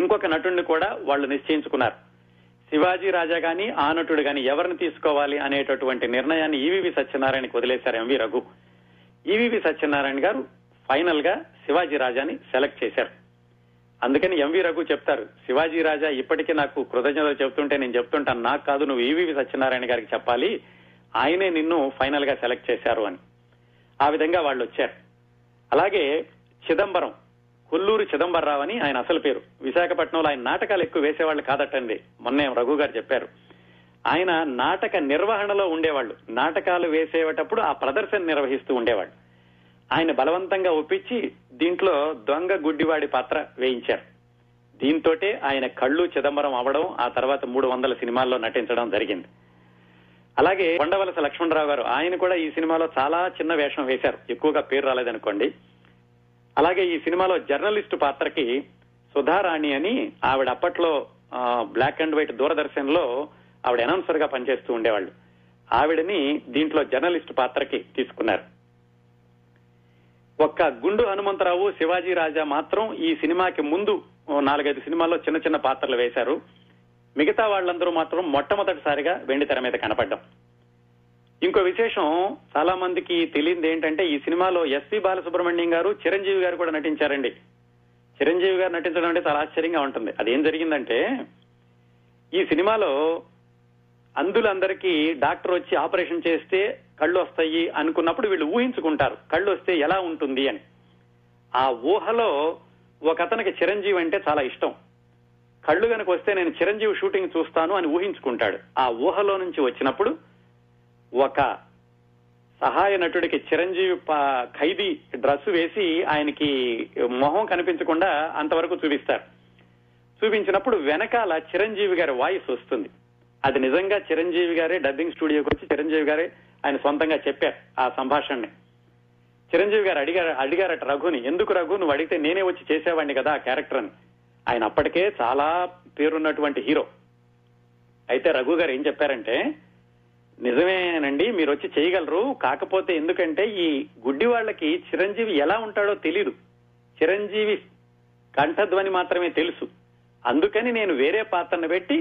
ఇంకొక నటుడిని కూడా వాళ్ళు నిశ్చయించుకున్నారు. శివాజీ రాజా గాని ఆ నటుడు గాని ఎవరిని తీసుకోవాలి అనేటటువంటి నిర్ణయాన్ని ఈవీవీ సత్యనారాయణకి వదిలేశారు ఎంవీ రఘు. ఈవీవీ సత్యనారాయణ గారు ఫైనల్ గా శివాజీ రాజాని సెలెక్ట్ చేశారు. అందుకని ఎంవీ రఘు చెప్తారు, శివాజీ రాజా ఇప్పటికీ నాకు కృతజ్ఞతలు చెబుతుంటే నేను చెప్తుంటాను, నాకు కాదు నువ్వు ఈవీవీ సత్యనారాయణ గారికి చెప్పాలి, ఆయనే నిన్ను ఫైనల్ గా సెలెక్ట్ చేశారు అని. ఆ విధంగా వాళ్ళు వచ్చారు. అలాగే చిదంబరం, కొల్లూరు చిదంబర్రావు అని ఆయన అసలు పేరు. విశాఖపట్నంలో ఆయన నాటకాలు ఎక్కువ వేసేవాళ్ళు కాదటండి, మొన్నే రఘు గారు చెప్పారు. ఆయన నాటక నిర్వహణలో ఉండేవాళ్ళు, నాటకాలు వేసేటప్పుడు ఆ ప్రదర్శన నిర్వహిస్తూ ఉండేవాళ్ళు. ఆయన బలవంతంగా ఒప్పించి దీంట్లో దొంగ గుడ్డివాడి పాత్ర వేయించారు. దీంతోటే ఆయన కళ్ళు చిదంబరం అవడం, ఆ తర్వాత మూడు వందల సినిమాల్లో నటించడం జరిగింది. అలాగే కొండవలస లక్ష్మణరావు గారు, ఆయన కూడా ఈ సినిమాలో చాలా చిన్న వేషం వేశారు, ఎక్కువగా పేరు రాలేదనుకోండి. అలాగే ఈ సినిమాలో జర్నలిస్టు పాత్రకి సుధారాణి అని ఆవిడ అప్పట్లో బ్లాక్ అండ్ వైట్ దూరదర్శన్ లో ఆవిడ అనౌన్సర్ గా పనిచేస్తూ ఉండేవాళ్ళు. ఆవిడని దీంట్లో జర్నలిస్టు పాత్రకి తీసుకున్నారు. ఒక్క గుండు హనుమంతరావు, శివాజీ రాజా మాత్రం ఈ సినిమాకి ముందు నాలుగైదు సినిమాల్లో చిన్న చిన్న పాత్రలు వేశారు. మిగతా వాళ్ళందరూ మాత్రం మొట్టమొదటిసారిగా వెండి తెర మీద కనపడ్డం. ఇంకో విశేషం చాలా మందికి తెలియదు ఏంటంటే, ఈ సినిమాలో ఎస్పీ బాలసుబ్రహ్మణ్యం గారు, చిరంజీవి గారు కూడా నటించారండి. చిరంజీవి గారు నటించడం అంటే చాలా ఆశ్చర్యంగా ఉంటుంది. అదేం జరిగిందంటే, ఈ సినిమాలో అందులందరికీ డాక్టర్ వచ్చి ఆపరేషన్ చేస్తే కళ్ళు వస్తాయి అనుకున్నప్పుడు వీళ్ళు ఊహించుకుంటారు కళ్ళు వస్తే ఎలా ఉంటుంది అని. ఆ ఊహలో ఒక అతనికి చిరంజీవి అంటే చాలా ఇష్టం. కళ్ళు కనుక వస్తే నేను చిరంజీవి షూటింగ్ చూస్తాను అని ఊహించుకుంటాడు. ఆ ఊహలో నుంచి వచ్చినప్పుడు ఒక సహాయ నటుడికి చిరంజీవి ఖైదీ డ్రెస్ వేసి ఆయనకి మొహం కనిపించకుండా అంతవరకు చూపిస్తారు. చూపించినప్పుడు వెనకాల చిరంజీవి గారి వాయిస్ వస్తుంది. అది నిజంగా చిరంజీవి గారే డబ్బింగ్ స్టూడియోకి వచ్చి చిరంజీవి గారే ఆయన సొంతంగా చెప్పారు ఆ సంభాషణని. చిరంజీవి గారు అడిగారు అడిగారట రఘుని, ఎందుకు రఘు నువ్వు అడిగితే నేనే వచ్చి చేసేవాడిని కదా ఆ క్యారెక్టర్ అని. ఆయన అప్పటికే చాలా పేరున్నటువంటి హీరో. అయితే రఘు గారు ఏం చెప్పారంటే, నిజమేనండి మీరు వచ్చి చేయగలరు, కాకపోతే ఎందుకంటే ఈ గుడ్డి వాళ్ళకి చిరంజీవి ఎలా ఉంటాడో తెలీదు, చిరంజీవి కంఠధ్వని మాత్రమే తెలుసు, అందుకని నేను వేరే పాత్రను పెట్టి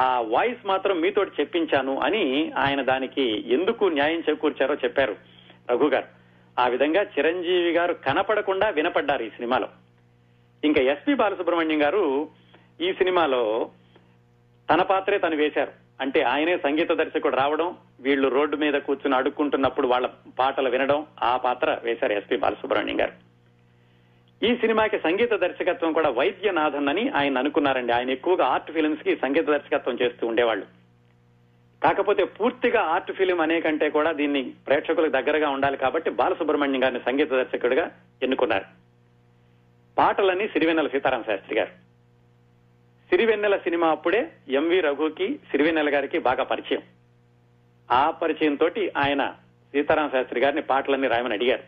ఆ వాయిస్ మాత్రం మీతో చెప్పించాను అని ఆయన దానికి ఎందుకు న్యాయం చేకూర్చారో చెప్పారు రఘు గారు. ఆ విధంగా చిరంజీవి గారు కనపడకుండా వినపడ్డారు ఈ సినిమాలో. ఇంకా ఎస్పీ బాలసుబ్రహ్మణ్యం గారు ఈ సినిమాలో తన పాత్రే తను వేశారు. అంటే ఆయనే సంగీత దర్శకుడు రావడం, వీళ్ళు రోడ్డు మీద కూర్చుని అడుక్కుంటున్నప్పుడు వాళ్ళ పాటలు వినడం, ఆ పాత్ర వేశారు ఎస్పీ బాలసుబ్రహ్మణ్యం గారు. ఈ సినిమాకి సంగీత దర్శకత్వం కూడా వైద్యనాథన్ అని ఆయన అనుకున్నారండి. ఆయన ఎక్కువగా ఆర్ట్ ఫిలిమ్స్ కి సంగీత దర్శకత్వం చేస్తూ ఉండేవాళ్ళు. కాకపోతే పూర్తిగా ఆర్ట్ ఫిలిం అనే కంటే కూడా దీన్ని ప్రేక్షకులకు దగ్గరగా ఉండాలి కాబట్టి బాలసుబ్రహ్మణ్యం గారిని సంగీత దర్శకుడిగా ఎన్నుకున్నారు. పాటలని సిరివెన్నెల సీతారామశాస్త్రి గారు. సిరివెన్నెల సినిమా అప్పుడే ఎంవీ రఘుకి, సిరివెన్నెల గారికి బాగా పరిచయం. ఆ పరిచయం తోటి ఆయన సీతారామశాస్త్రి గారిని పాటలన్నీ రాయమని అడిగారు.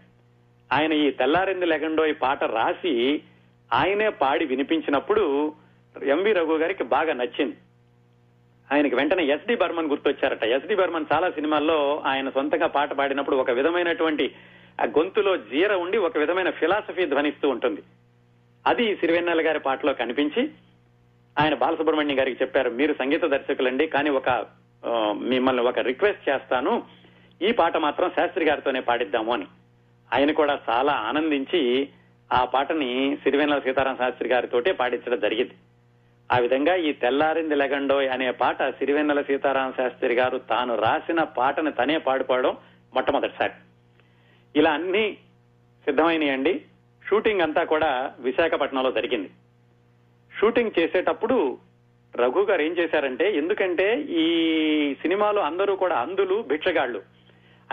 ఆయన ఈ తెల్లారింది లెగండో ఈ పాట రాసి ఆయనే పాడి వినిపించినప్పుడు ఎంవీ రఘు గారికి బాగా నచ్చింది. ఆయనకి వెంటనే ఎస్డి బర్మన్ గుర్తొచ్చారట. ఎస్డి బర్మన్ చాలా సినిమాల్లో ఆయన సొంతంగా పాట పాడినప్పుడు ఒక విధమైనటువంటి ఆ గొంతులో జీర ఉండి ఒక విధమైన ఫిలాసఫీ ధ్వనిస్తూ ఉంటుంది. అది సిరివెన్నెల గారి పాటలో కనిపించి ఆయన బాలసుబ్రహ్మణ్యం గారికి చెప్పారు, మీరు సంగీత దర్శకులండి, కానీ ఒక మిమ్మల్ని ఒక రిక్వెస్ట్ చేస్తాను, ఈ పాట మాత్రం శాస్త్రి గారితోనే పాడిద్దాము అని. ఆయన కూడా చాలా ఆనందించి ఆ పాటని సిరివెన్నెల సీతారామ శాస్త్రి గారితోటే పాడించడం జరిగింది. ఆ విధంగా ఈ తెల్లారింది లెగండోయ్ అనే పాట సిరివెన్నెల సీతారామ శాస్త్రి గారు తాను రాసిన పాటని తనే పాడుకోవడం మొట్టమొదటిసారి. ఇలా అన్ని సిద్ధమైనయండి. షూటింగ్ అంతా కూడా విశాఖపట్నంలో జరిగింది. షూటింగ్ చేసేటప్పుడు రఘు గారు ఏం చేశారంటే, ఎందుకంటే ఈ సినిమాలో అందరూ కూడా అందులు, భిక్షగాళ్లు,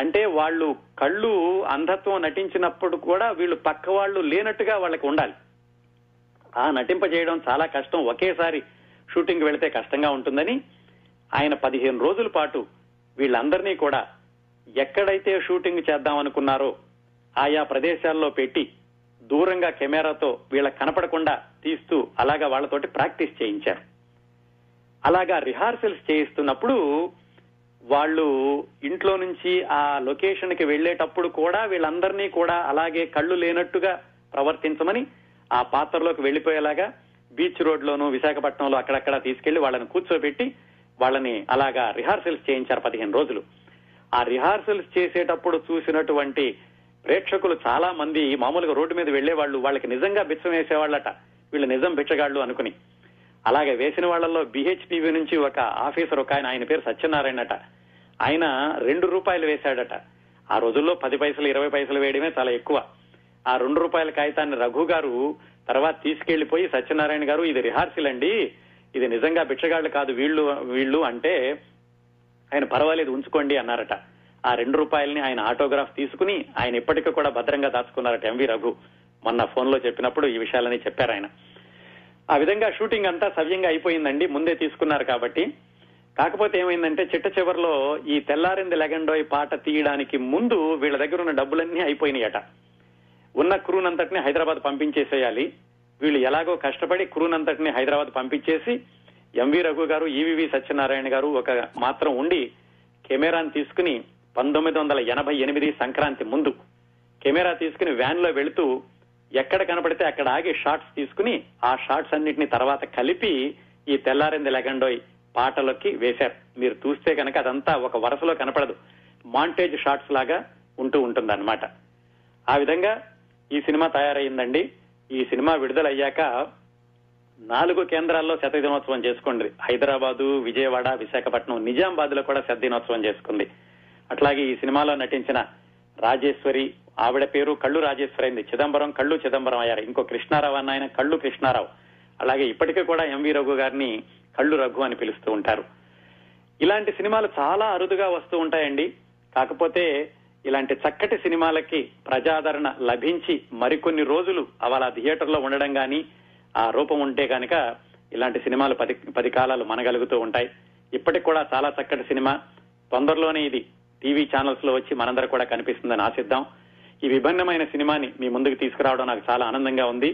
అంటే వాళ్ళు కళ్ళు అంధత్వం నటించినప్పుడు కూడా వీళ్ళు పక్క వాళ్ళు లేనట్టుగా వాళ్ళకి ఉండాలి. ఆ నటింప చేయడం చాలా కష్టం, ఒకేసారి షూటింగ్ వెళితే కష్టంగా ఉంటుందని ఆయన పదిహేను రోజుల పాటు వీళ్ళందరినీ కూడా ఎక్కడైతే షూటింగ్ చేద్దామనుకున్నారో ఆయా ప్రదేశాల్లో పెట్టి దూరంగా కెమెరాతో వీళ్ళకి కనపడకుండా తీస్తూ అలాగా వాళ్లతోటి ప్రాక్టీస్ చేయించారు. అలాగా రిహార్సల్స్ చేయిస్తున్నప్పుడు వాళ్ళు ఇంట్లో నుంచి ఆ లొకేషన్ కి వెళ్లేటప్పుడు కూడా వీళ్ళందరినీ కూడా అలాగే కళ్ళు లేనట్టుగా ప్రవర్తించమని ఆ పాత్రలోకి వెళ్లిపోయేలాగా బీచ్ రోడ్ లోను విశాఖపట్నంలో అక్కడక్కడ తీసుకెళ్లి వాళ్ళని కూర్చోబెట్టి వాళ్ళని అలాగా రిహార్సల్స్ చేయించారు పదిహేను రోజులు. ఆ రిహార్సల్స్ చేసేటప్పుడు చూసినటువంటి ప్రేక్షకులు చాలా మంది మామూలుగా రోడ్డు మీద వెళ్లేవాళ్లు వాళ్ళకి నిజంగా బిచ్చం వేసేవాళ్ళట, వీళ్ళు నిజం బిచ్చగాళ్లు అనుకుని. అలాగే వేసిన వాళ్లలో బిహెచ్పివి నుంచి ఒక ఆఫీసర్ ఒక ఆయన, ఆయన పేరు సత్యనారాయణ అట, ఆయన రెండు రూపాయలు వేశాడట. ఆ రోజుల్లో పది పైసలు ఇరవై పైసలు వేయడమే చాలా ఎక్కువ. ఆ రెండు రూపాయల కాగితాన్ని రఘు గారు తర్వాత తీసుకెళ్లిపోయి, సత్యనారాయణ గారు ఇది రిహార్సల్ అండి, ఇది నిజంగా బిచ్చగాళ్లు కాదు వీళ్ళు వీళ్ళు అంటే ఆయన పర్వాలేదు ఉంచుకోండి అన్నారట. ఆ రెండు రూపాయలని ఆయన ఆటోగ్రాఫ్ తీసుకుని ఆయన ఇప్పటికీ కూడా భద్రంగా దాచుకున్నారట ఎంవీ రఘు. మొన్న ఫోన్ లో చెప్పినప్పుడు ఈ విషయాలని చెప్పారు ఆయన. ఆ విధంగా షూటింగ్ అంతా సవ్యంగా అయిపోయిందండి, ముందే తీసుకున్నారు కాబట్టి. కాకపోతే ఏమైందంటే చిట్ట చివరిలో ఈ తెల్లారింది లెగండోయ్ పాట తీయడానికి ముందు వీళ్ళ దగ్గర ఉన్న డబ్బులన్నీ అయిపోయినాయట. ఉన్న క్రూనంతటిని హైదరాబాద్ పంపించేసేయాలి. వీళ్ళు ఎలాగో కష్టపడి క్రూనంతటిని హైదరాబాద్ పంపించేసి ఎంవీ రఘు గారు, ఈవీవీ సత్యనారాయణ గారు ఒక మాత్రం ఉండి కెమెరాను తీసుకుని పంతొమ్మిది వందల ఎనభై ఎనిమిది సంక్రాంతి ముందు కెమెరా తీసుకుని వ్యాన్ లో వెళుతూ ఎక్కడ కనపడితే అక్కడ ఆగి షాట్స్ తీసుకుని ఆ షాట్స్ అన్నింటినీ తర్వాత కలిపి ఈ తెల్లారింది లెగండోయ్ పాటలోకి వేశారు. మీరు చూస్తే కనుక అదంతా ఒక వరుసలో కనపడదు, మాంటేజ్ షాట్స్ లాగా ఉంటూ ఉంటుందన్నమాట. ఆ విధంగా ఈ సినిమా తయారైందండి. ఈ సినిమా విడుదలయ్యాక నాలుగు కేంద్రాల్లో శత దినోత్సవం చేసుకుంది. హైదరాబాదు, విజయవాడ, విశాఖపట్నం, నిజామాబాద్ లో కూడా శత దినోత్సవం చేసుకుంది. అట్లాగే ఈ సినిమాలో నటించిన రాజేశ్వరి, ఆవిడ పేరు కళ్ళు రాజేశ్వరి అయింది. చిదంబరం కళ్ళు చిదంబరం అయ్యారు. ఇంకో కృష్ణారావు అన్న ఆయన కళ్ళు కృష్ణారావు. అలాగే ఇప్పటికీ కూడా ఎంవీ రఘు గారిని కళ్ళు రఘు అని పిలుస్తూ ఉంటారు. ఇలాంటి సినిమాలు చాలా అరుదుగా వస్తూ ఉంటాయండి. కాకపోతే ఇలాంటి చక్కటి సినిమాలకి ప్రజాదరణ లభించి మరికొన్ని రోజులు అవాళ థియేటర్లో ఉండడం కానీ ఆ రూపం ఉంటే కనుక ఇలాంటి సినిమాలు పది పది కాలాలు మనగలుగుతూ ఉంటాయి. ఇప్పటికి కూడా చాలా చక్కటి సినిమా. తొందరలోనే ఇది టీవీ ఛానల్స్ లో వచ్చి మనందరూ కూడా కనిపిస్తుందని ఆశిద్దాం. ఈ విభిన్నమైన సినిమాని మీ ముందుకు తీసుకురావడం నాకు చాలా ఆనందంగా ఉంది.